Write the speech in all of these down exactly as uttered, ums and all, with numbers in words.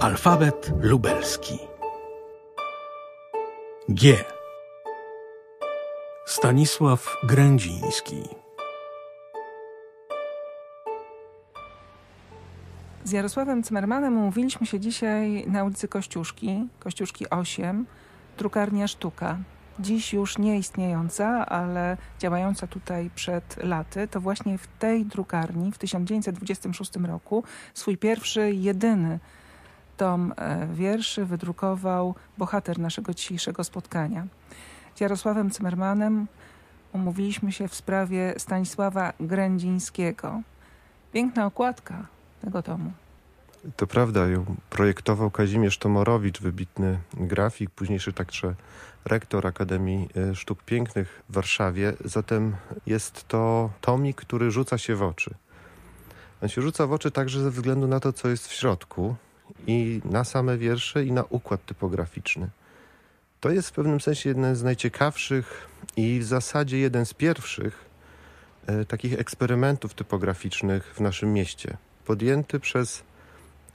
Alfabet lubelski. G. Stanisław Grędziński. Z Jarosławem Cymermanem umówiliśmy się dzisiaj na ulicy Kościuszki, Kościuszki osiem, drukarnia Sztuka. Dziś już nie istniejąca, ale działająca tutaj przed laty, to właśnie w tej drukarni w tysiąc dziewięćset dwudziestym szóstym roku swój pierwszy, jedyny tom wierszy wydrukował bohater naszego dzisiejszego spotkania. Z Jarosławem Cymermanem umówiliśmy się w sprawie Stanisława Grędzińskiego. Piękna okładka tego tomu. To prawda, ją projektował Kazimierz Tomorowicz, wybitny grafik, późniejszy także rektor Akademii Sztuk Pięknych w Warszawie. Zatem jest to tomik, który rzuca się w oczy. On się rzuca w oczy także ze względu na to, co jest w środku i na same wiersze i na układ typograficzny. To jest w pewnym sensie jeden z najciekawszych i w zasadzie jeden z pierwszych e, takich eksperymentów typograficznych w naszym mieście. Podjęty przez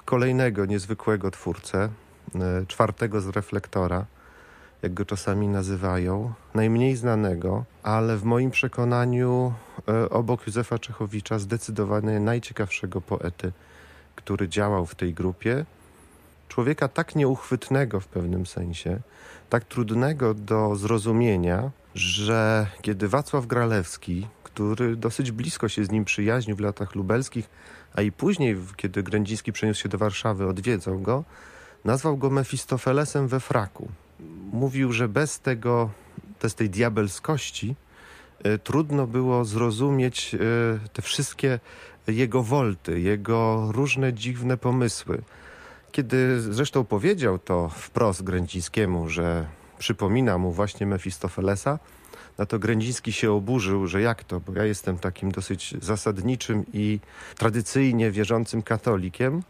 kolejnego niezwykłego twórcę, e, czwartego z Reflektora, jak go czasami nazywają, najmniej znanego, ale w moim przekonaniu e, obok Józefa Czechowicza zdecydowanie najciekawszego poety, który działał w tej grupie. Człowieka tak nieuchwytnego w pewnym sensie, tak trudnego do zrozumienia, że kiedy Wacław Gralewski, który dosyć blisko się z nim przyjaźnił w latach lubelskich, a i później, kiedy Grędziński przeniósł się do Warszawy, odwiedzał go, nazwał go Mefistofelesem we fraku. Mówił, że bez tego, bez tej diabelskości y, trudno było zrozumieć y, te wszystkie jego wolty, jego różne dziwne pomysły. Kiedy zresztą powiedział to wprost Grędzińskiemu, że przypomina mu właśnie Mefistofelesa, na to Grędziński się oburzył, że jak to, bo ja jestem takim dosyć zasadniczym i tradycyjnie wierzącym katolikiem.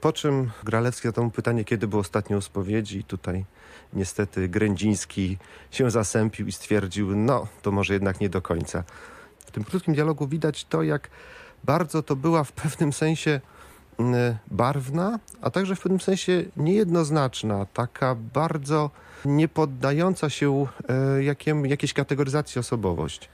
Po czym Gralewski zadał mu pytanie, kiedy był ostatnią spowiedzi, i tutaj niestety Grędziński się zasępił i stwierdził, no to może jednak nie do końca. W tym krótkim dialogu widać to, jak bardzo to była w pewnym sensie barwna, a także w pewnym sensie niejednoznaczna, taka bardzo niepoddająca się jakiem, jakiejś kategoryzacji osobowość.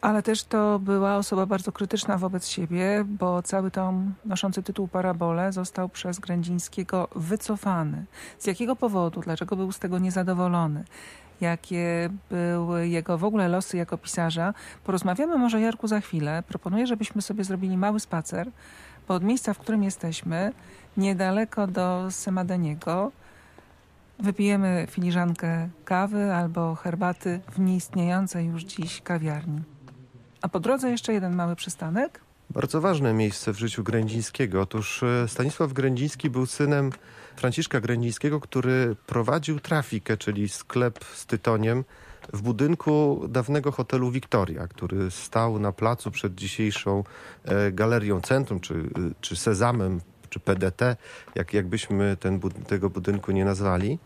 Ale też to była osoba bardzo krytyczna wobec siebie, bo cały tom noszący tytuł Parabole został przez Grędzińskiego wycofany. Z jakiego powodu? Dlaczego był z tego niezadowolony? Jakie były jego w ogóle losy jako pisarza? Porozmawiamy może, Jarku, za chwilę. Proponuję, żebyśmy sobie zrobili mały spacer, bo od miejsca, w którym jesteśmy, niedaleko do Semadeniego, wypijemy filiżankę kawy albo herbaty w nieistniejącej już dziś kawiarni. A po drodze jeszcze jeden mały przystanek. Bardzo ważne miejsce w życiu Grędzińskiego. Otóż Stanisław Grędziński był synem Franciszka Grędzińskiego, który prowadził trafikę, czyli sklep z tytoniem, w budynku dawnego hotelu Victoria, który stał na placu przed dzisiejszą galerią Centrum, czy, czy Sezamem, czy P D T, jak, jakbyśmy ten, tego budynku nie nazwali.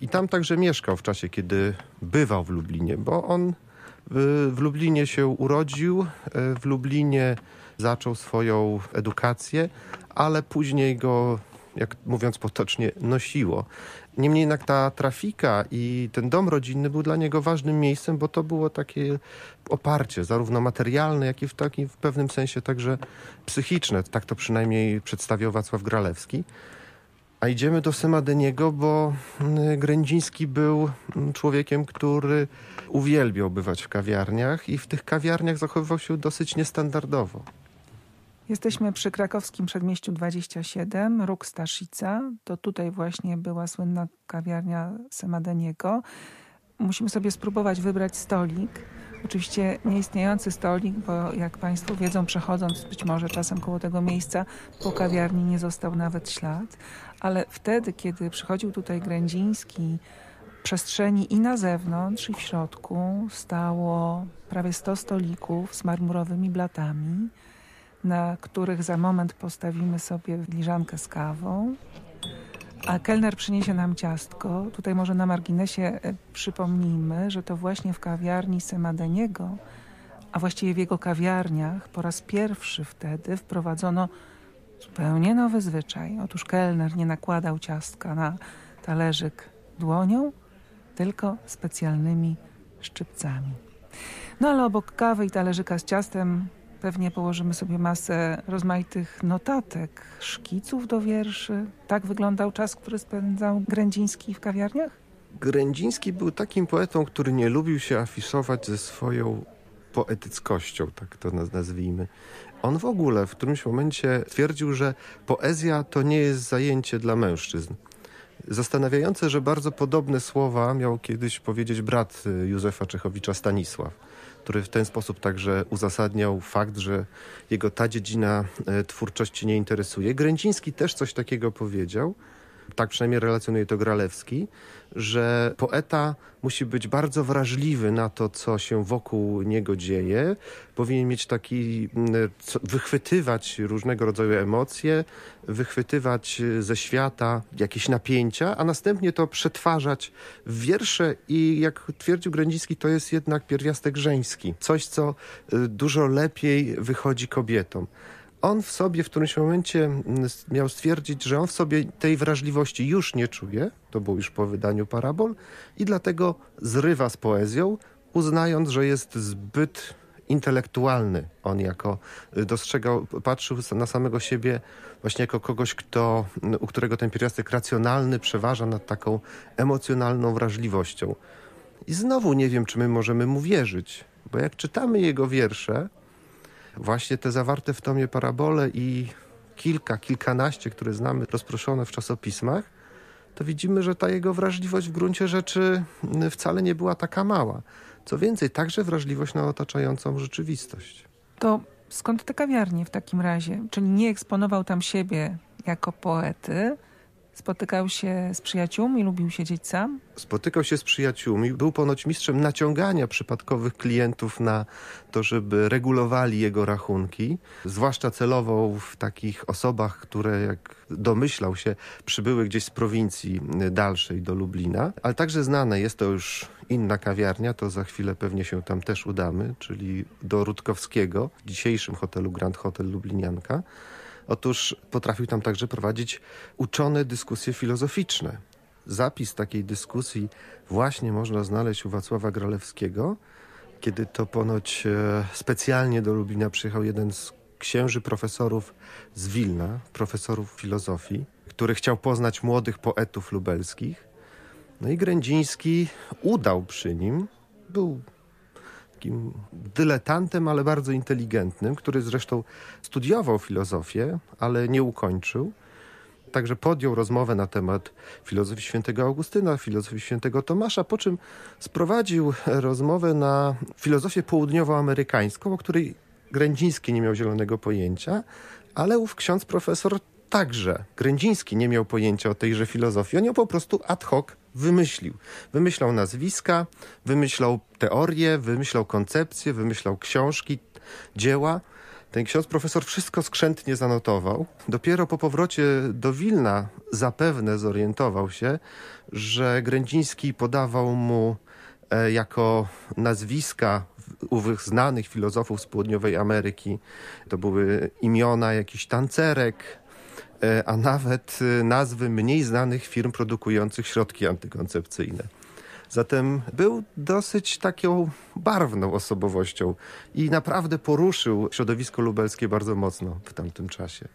I tam także mieszkał w czasie, kiedy bywał w Lublinie, bo on w Lublinie się urodził, w Lublinie zaczął swoją edukację, ale później go, jak mówiąc potocznie, nosiło. Niemniej jednak ta trafika i ten dom rodzinny był dla niego ważnym miejscem, bo to było takie oparcie, zarówno materialne, jak i w, taki, w pewnym sensie także psychiczne. Tak to przynajmniej przedstawiał Wacław Gralewski. A idziemy do Semadeniego, bo Grędziński był człowiekiem, który uwielbiał bywać w kawiarniach i w tych kawiarniach zachowywał się dosyć niestandardowo. Jesteśmy przy krakowskim przedmieściu dwadzieścia siedem, róg Staszica. To tutaj właśnie była słynna kawiarnia Semadeniego. Musimy sobie spróbować wybrać stolik. Oczywiście nieistniejący stolik, bo jak Państwo wiedzą, przechodząc być może czasem koło tego miejsca, po kawiarni nie został nawet ślad. Ale wtedy, kiedy przychodził tutaj Grędziński, w przestrzeni i na zewnątrz, i w środku stało prawie sto stolików z marmurowymi blatami, na których za moment postawimy sobie filiżankę z kawą, a kelner przyniesie nam ciastko. Tutaj może na marginesie przypomnijmy, że to właśnie w kawiarni Semadeniego, a właściwie w jego kawiarniach, po raz pierwszy wtedy wprowadzono Zupełnie nowy zwyczaj. Otóż kelner nie nakładał ciastka na talerzyk dłonią, tylko specjalnymi szczypcami. No ale obok kawy i talerzyka z ciastem pewnie położymy sobie masę rozmaitych notatek, szkiców do wierszy. Tak wyglądał czas, który spędzał Grędziński w kawiarniach? Grędziński był takim poetą, który nie lubił się afiszować ze swoją poetyckością, tak to nazwijmy. On w ogóle w którymś momencie twierdził, że poezja to nie jest zajęcie dla mężczyzn. Zastanawiające, że bardzo podobne słowa miał kiedyś powiedzieć brat Józefa Czechowicza, Stanisław, który w ten sposób także uzasadniał fakt, że jego ta dziedzina twórczości nie interesuje. Grędziński też coś takiego powiedział, tak przynajmniej relacjonuje to Gralewski, że poeta musi być bardzo wrażliwy na to, co się wokół niego dzieje. Powinien mieć taki, wychwytywać różnego rodzaju emocje, wychwytywać ze świata jakieś napięcia, a następnie to przetwarzać w wiersze i jak twierdził Grędziński, to jest jednak pierwiastek żeński. Coś, co dużo lepiej wychodzi kobietom. On w sobie w którymś momencie miał stwierdzić, że on w sobie tej wrażliwości już nie czuje, to było już po wydaniu Parabol, i dlatego zrywa z poezją, uznając, że jest zbyt intelektualny. On jako dostrzegał, patrzył na samego siebie właśnie jako kogoś, kto, u którego ten pierwiastek racjonalny przeważa nad taką emocjonalną wrażliwością. I znowu nie wiem, czy my możemy mu wierzyć, bo jak czytamy jego wiersze, właśnie te zawarte w tomie Parabole i kilka, kilkanaście, które znamy, rozproszone w czasopismach, to widzimy, że ta jego wrażliwość w gruncie rzeczy wcale nie była taka mała. Co więcej, także wrażliwość na otaczającą rzeczywistość. To skąd te kawiarnie w takim razie? Czyli nie eksponował tam siebie jako poety, spotykał się z przyjaciółmi, lubił siedzieć sam? Spotykał się z przyjaciółmi, był ponoć mistrzem naciągania przypadkowych klientów na to, żeby regulowali jego rachunki. Zwłaszcza celował w takich osobach, które, jak domyślał się, przybyły gdzieś z prowincji dalszej do Lublina. Ale także znane jest to już inna kawiarnia, to za chwilę pewnie się tam też udamy, czyli do Rutkowskiego, w dzisiejszym hotelu Grand Hotel Lublinianka. Otóż potrafił tam także prowadzić uczone dyskusje filozoficzne. Zapis takiej dyskusji właśnie można znaleźć u Wacława Gralewskiego, kiedy to ponoć specjalnie do Lublina przyjechał jeden z księży profesorów z Wilna, profesorów filozofii, który chciał poznać młodych poetów lubelskich. No i Grędziński udał przy nim, był takim dyletantem, ale bardzo inteligentnym, który zresztą studiował filozofię, ale nie ukończył. Także podjął rozmowę na temat filozofii świętego Augustyna, filozofii świętego Tomasza, po czym sprowadził rozmowę na filozofię południowoamerykańską, o której Grędziński nie miał zielonego pojęcia, ale ów ksiądz profesor także. Grędziński nie miał pojęcia o tejże filozofii, on ją po prostu ad hoc wymyślił. Wymyślał nazwiska, wymyślał teorie, wymyślał koncepcje, wymyślał książki, dzieła. Ten ksiądz profesor wszystko skrzętnie zanotował. Dopiero po powrocie do Wilna zapewne zorientował się, że Grędziński podawał mu e, jako nazwiska owych znanych filozofów z południowej Ameryki. To były imiona jakichś tancerek, a nawet nazwy mniej znanych firm produkujących środki antykoncepcyjne. Zatem był dosyć taką barwną osobowością i naprawdę poruszył środowisko lubelskie bardzo mocno w tamtym czasie.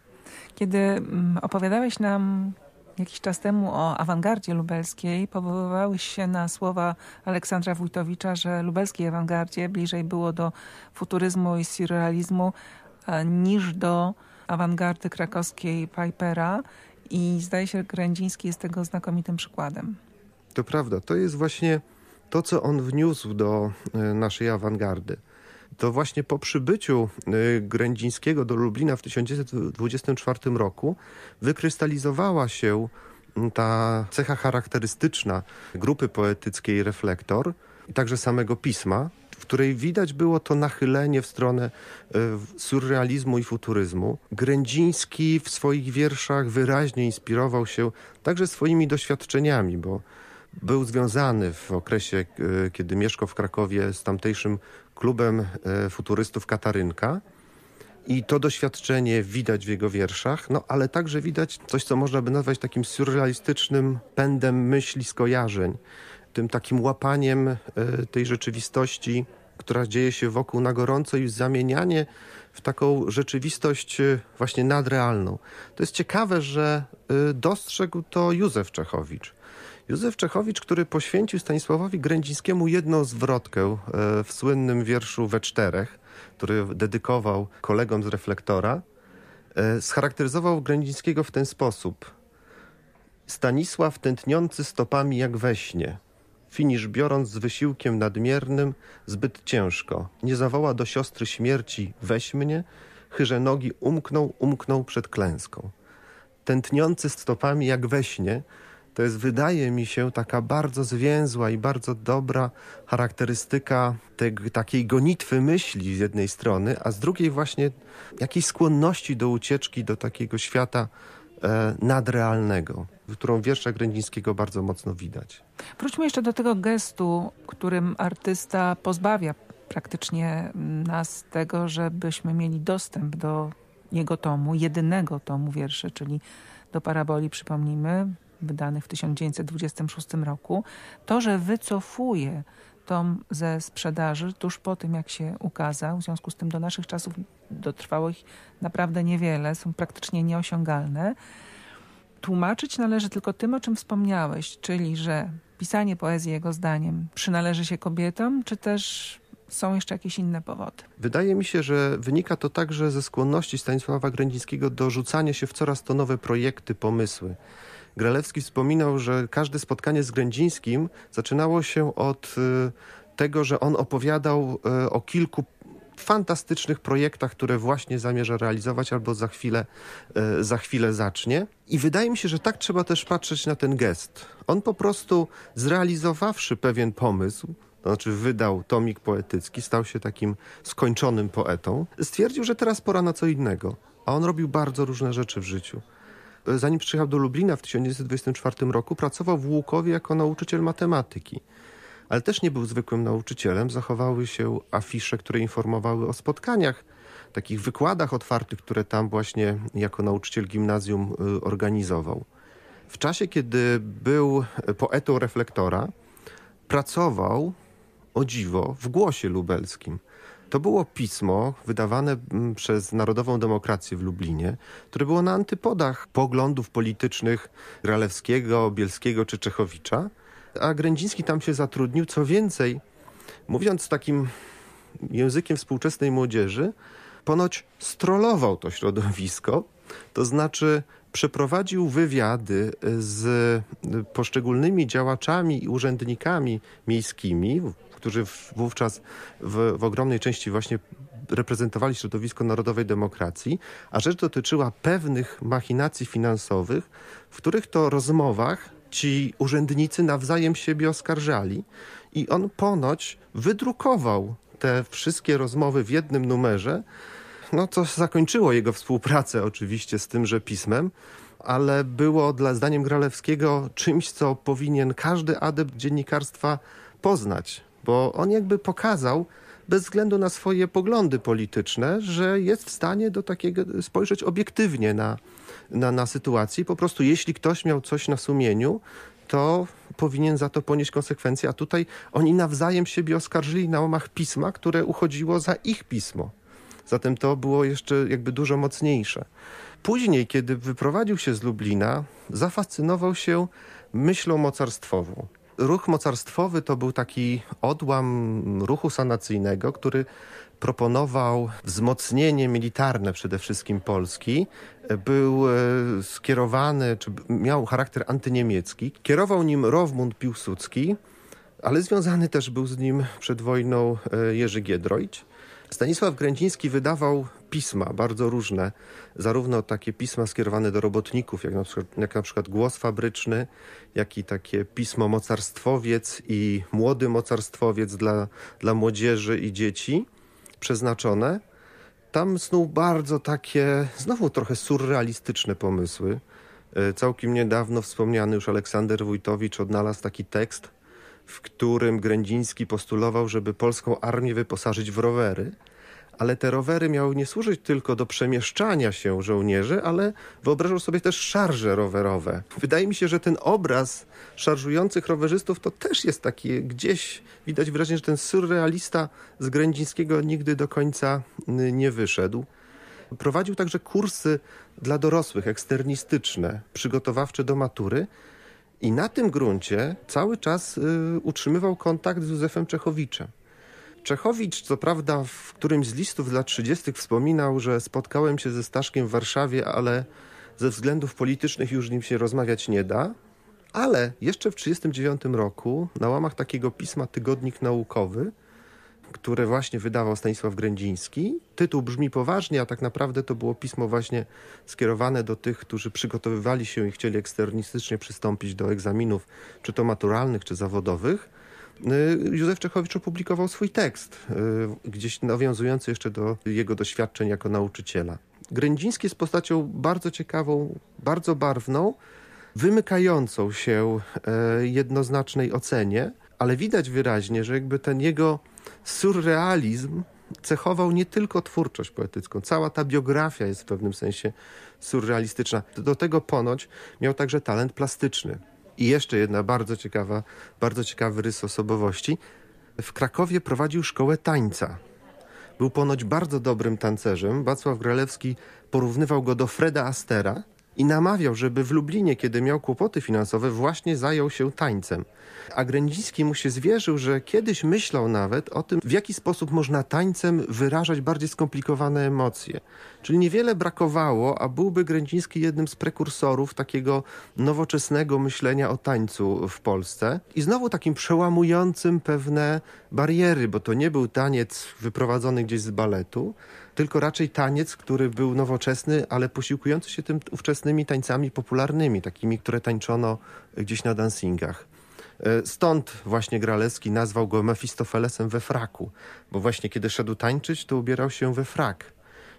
Kiedy opowiadałeś nam jakiś czas temu o awangardzie lubelskiej, powoływałeś się na słowa Aleksandra Wójtowicza, że lubelskiej awangardzie bliżej było do futuryzmu i surrealizmu niż do awangardy krakowskiej Pipera i zdaje się, że Grędziński jest tego znakomitym przykładem. To prawda, to jest właśnie to, co on wniósł do naszej awangardy. To właśnie po przybyciu Grędzińskiego do Lublina w tysiąc dziewięćset dwudziestym czwartym roku wykrystalizowała się ta cecha charakterystyczna grupy poetyckiej Reflektor i także samego pisma, w której widać było to nachylenie w stronę surrealizmu i futuryzmu. Grędziński w swoich wierszach wyraźnie inspirował się także swoimi doświadczeniami, bo był związany w okresie, kiedy mieszkał w Krakowie z tamtejszym klubem futurystów Katarynka I to doświadczenie widać w jego wierszach, no ale także widać coś, co można by nazwać takim surrealistycznym pędem myśli, skojarzeń. Tym takim łapaniem y, tej rzeczywistości, która dzieje się wokół na gorąco i zamienianie w taką rzeczywistość y, właśnie nadrealną. To jest ciekawe, że y, dostrzegł to Józef Czechowicz. Józef Czechowicz, który poświęcił Stanisławowi Grędzińskiemu jedną zwrotkę y, w słynnym wierszu We Czterech, który dedykował kolegom z Reflektora, y, scharakteryzował Grędzińskiego w ten sposób. Stanisław tętniący stopami jak we śnie. Finisz biorąc z wysiłkiem nadmiernym, zbyt ciężko. Nie zawoła do siostry śmierci, weź mnie, chyże nogi umknął, umknął przed klęską. Tętniący stopami jak we śnie, to jest, wydaje mi się, taka bardzo zwięzła i bardzo dobra charakterystyka tej, takiej gonitwy myśli z jednej strony, a z drugiej właśnie jakiejś skłonności do ucieczki do takiego świata e, nadrealnego, którą wiersza Grędzińskiego bardzo mocno widać. Wróćmy jeszcze do tego gestu, którym artysta pozbawia praktycznie nas tego, żebyśmy mieli dostęp do jego tomu, jedynego tomu wierszy, czyli do Paraboli, przypomnijmy, wydanych w tysiąc dziewięćset dwudziestym szóstym roku. To, że wycofuje tom ze sprzedaży tuż po tym, jak się ukazał, w związku z tym do naszych czasów dotrwało ich naprawdę niewiele, są praktycznie nieosiągalne. Tłumaczyć należy tylko tym, o czym wspomniałeś, czyli że pisanie poezji jego zdaniem przynależy się kobietom, czy też są jeszcze jakieś inne powody? Wydaje mi się, że wynika to także ze skłonności Stanisława Grędzińskiego do rzucania się w coraz to nowe projekty, pomysły. Gralewski wspominał, że każde spotkanie z Grędzińskim zaczynało się od tego, że on opowiadał o kilku fantastycznych projektach, które właśnie zamierza realizować albo za chwilę, za chwilę zacznie. I wydaje mi się, że tak trzeba też patrzeć na ten gest. On po prostu, zrealizowawszy pewien pomysł, to znaczy wydał tomik poetycki, stał się takim skończonym poetą, stwierdził, że teraz pora na co innego. A on robił bardzo różne rzeczy w życiu. Zanim przyjechał do Lublina w tysiąc dziewięćset dwudziestym czwartym roku, pracował w Łukowie jako nauczyciel matematyki. Ale też nie był zwykłym nauczycielem. Zachowały się afisze, które informowały o spotkaniach, takich wykładach otwartych, które tam właśnie jako nauczyciel gimnazjum organizował. W czasie, kiedy był poetą Reflektora, pracował, o dziwo, w Głosie Lubelskim. To było pismo wydawane przez Narodową Demokrację w Lublinie, które było na antypodach poglądów politycznych Gralewskiego, Bielskiego czy Czechowicza, a Grędziński tam się zatrudnił. Co więcej, mówiąc takim językiem współczesnej młodzieży, ponoć strollował to środowisko, to znaczy przeprowadził wywiady z poszczególnymi działaczami i urzędnikami miejskimi, którzy wówczas w, w ogromnej części właśnie reprezentowali środowisko Narodowej Demokracji, a rzecz dotyczyła pewnych machinacji finansowych, w których to rozmowach ci urzędnicy nawzajem siebie oskarżali i on ponoć wydrukował te wszystkie rozmowy w jednym numerze, no co zakończyło jego współpracę oczywiście z tymże pismem, ale było dla, zdaniem Gralewskiego, czymś, co powinien każdy adept dziennikarstwa poznać, bo on jakby pokazał, bez względu na swoje poglądy polityczne, że jest w stanie do takiego spojrzeć obiektywnie na, na, na sytuację. Po prostu jeśli ktoś miał coś na sumieniu, to powinien za to ponieść konsekwencje. A tutaj oni nawzajem siebie oskarżyli na łamach pisma, które uchodziło za ich pismo. Zatem to było jeszcze jakby dużo mocniejsze. Później, kiedy wyprowadził się z Lublina, zafascynował się myślą mocarstwową. Ruch mocarstwowy to był taki odłam ruchu sanacyjnego, który proponował wzmocnienie militarne przede wszystkim Polski. Był skierowany, czy miał charakter antyniemiecki. Kierował nim Rowmund Piłsudski, ale związany też był z nim przed wojną Jerzy Giedroyć. Stanisław Grędziński wydawał pisma bardzo różne, zarówno takie pisma skierowane do robotników, jak na przykład, jak na przykład Głos Fabryczny, jak i takie pismo Mocarstwowiec i Młody Mocarstwowiec dla, dla młodzieży i dzieci przeznaczone. Tam snuł bardzo takie, znowu trochę surrealistyczne pomysły. Całkiem niedawno wspomniany już Aleksander Wójtowicz odnalazł taki tekst, w którym Grędziński postulował, żeby polską armię wyposażyć w rowery, ale te rowery miały nie służyć tylko do przemieszczania się żołnierzy, ale wyobrażał sobie też szarże rowerowe. Wydaje mi się, że ten obraz szarżujących rowerzystów to też jest taki gdzieś, widać wyraźnie, że ten surrealista z Grędzińskiego nigdy do końca nie wyszedł. Prowadził także kursy dla dorosłych, eksternistyczne, przygotowawcze do matury. I na tym gruncie cały czas y, utrzymywał kontakt z Józefem Czechowiczem. Czechowicz, co prawda, w którymś z listów z lat trzydziestych wspominał, że spotkałem się ze Staszkiem w Warszawie, ale ze względów politycznych już z nim się rozmawiać nie da. Ale jeszcze w tysiąc dziewięćset trzydziestym dziewiątym roku, na łamach takiego pisma Tygodnik Naukowy, które właśnie wydawał Stanisław Grędziński. Tytuł brzmi poważnie, a tak naprawdę to było pismo właśnie skierowane do tych, którzy przygotowywali się i chcieli eksternistycznie przystąpić do egzaminów, czy to maturalnych, czy zawodowych. Józef Czechowicz opublikował swój tekst, gdzieś nawiązujący jeszcze do jego doświadczeń jako nauczyciela. Grędziński jest postacią bardzo ciekawą, bardzo barwną, wymykającą się jednoznacznej ocenie, ale widać wyraźnie, że jakby ten jego surrealizm cechował nie tylko twórczość poetycką. Cała ta biografia jest w pewnym sensie surrealistyczna. Do tego ponoć miał także talent plastyczny. I jeszcze jedna bardzo ciekawa, bardzo ciekawy rys osobowości. W Krakowie prowadził szkołę tańca. Był ponoć bardzo dobrym tancerzem. Wacław Gralewski porównywał go do Freda Astera i namawiał, żeby w Lublinie, kiedy miał kłopoty finansowe, właśnie zajął się tańcem. A Grędziński mu się zwierzył, że kiedyś myślał nawet o tym, w jaki sposób można tańcem wyrażać bardziej skomplikowane emocje. Czyli niewiele brakowało, a byłby Grędziński jednym z prekursorów takiego nowoczesnego myślenia o tańcu w Polsce. I znowu takim przełamującym pewne bariery, bo to nie był taniec wyprowadzony gdzieś z baletu, tylko raczej taniec, który był nowoczesny, ale posiłkujący się tym ówczesnymi tańcami popularnymi, takimi, które tańczono gdzieś na dancingach. Stąd właśnie Gralewski nazwał go Mefistofelesem we fraku, bo właśnie kiedy szedł tańczyć, to ubierał się we frak.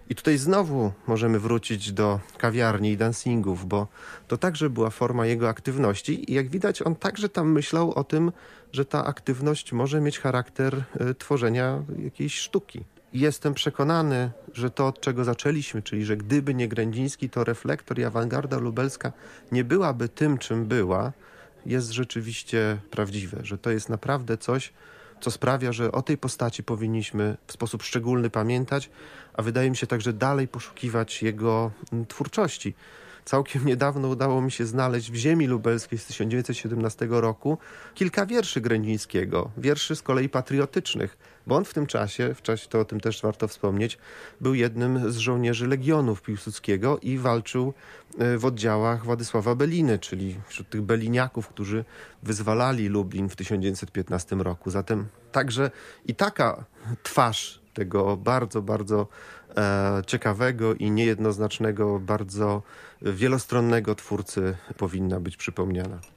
I tutaj znowu możemy wrócić do kawiarni i dancingów, bo to także była forma jego aktywności i jak widać on także tam myślał o tym, że ta aktywność może mieć charakter tworzenia jakiejś sztuki. Jestem przekonany, że to, od czego zaczęliśmy, czyli że gdyby nie Grędziński, to Reflektor i awangarda lubelska nie byłaby tym, czym była, jest rzeczywiście prawdziwe, że to jest naprawdę coś, co sprawia, że o tej postaci powinniśmy w sposób szczególny pamiętać, a wydaje mi się także dalej poszukiwać jego twórczości. Całkiem niedawno udało mi się znaleźć w Ziemi lubelskiej z tysiąc dziewięćset siedemnastego roku kilka wierszy Grędzińskiego, wierszy z kolei patriotycznych, bo on w tym czasie, w czasie to o tym też warto wspomnieć, był jednym z żołnierzy Legionów Piłsudskiego i walczył w oddziałach Władysława Beliny, czyli wśród tych beliniaków, którzy wyzwalali Lublin w tysiąc dziewięćset piętnastym roku. Zatem także i taka twarz tego bardzo, bardzo e, ciekawego i niejednoznacznego, bardzo wielostronnego twórcy powinna być przypomniana.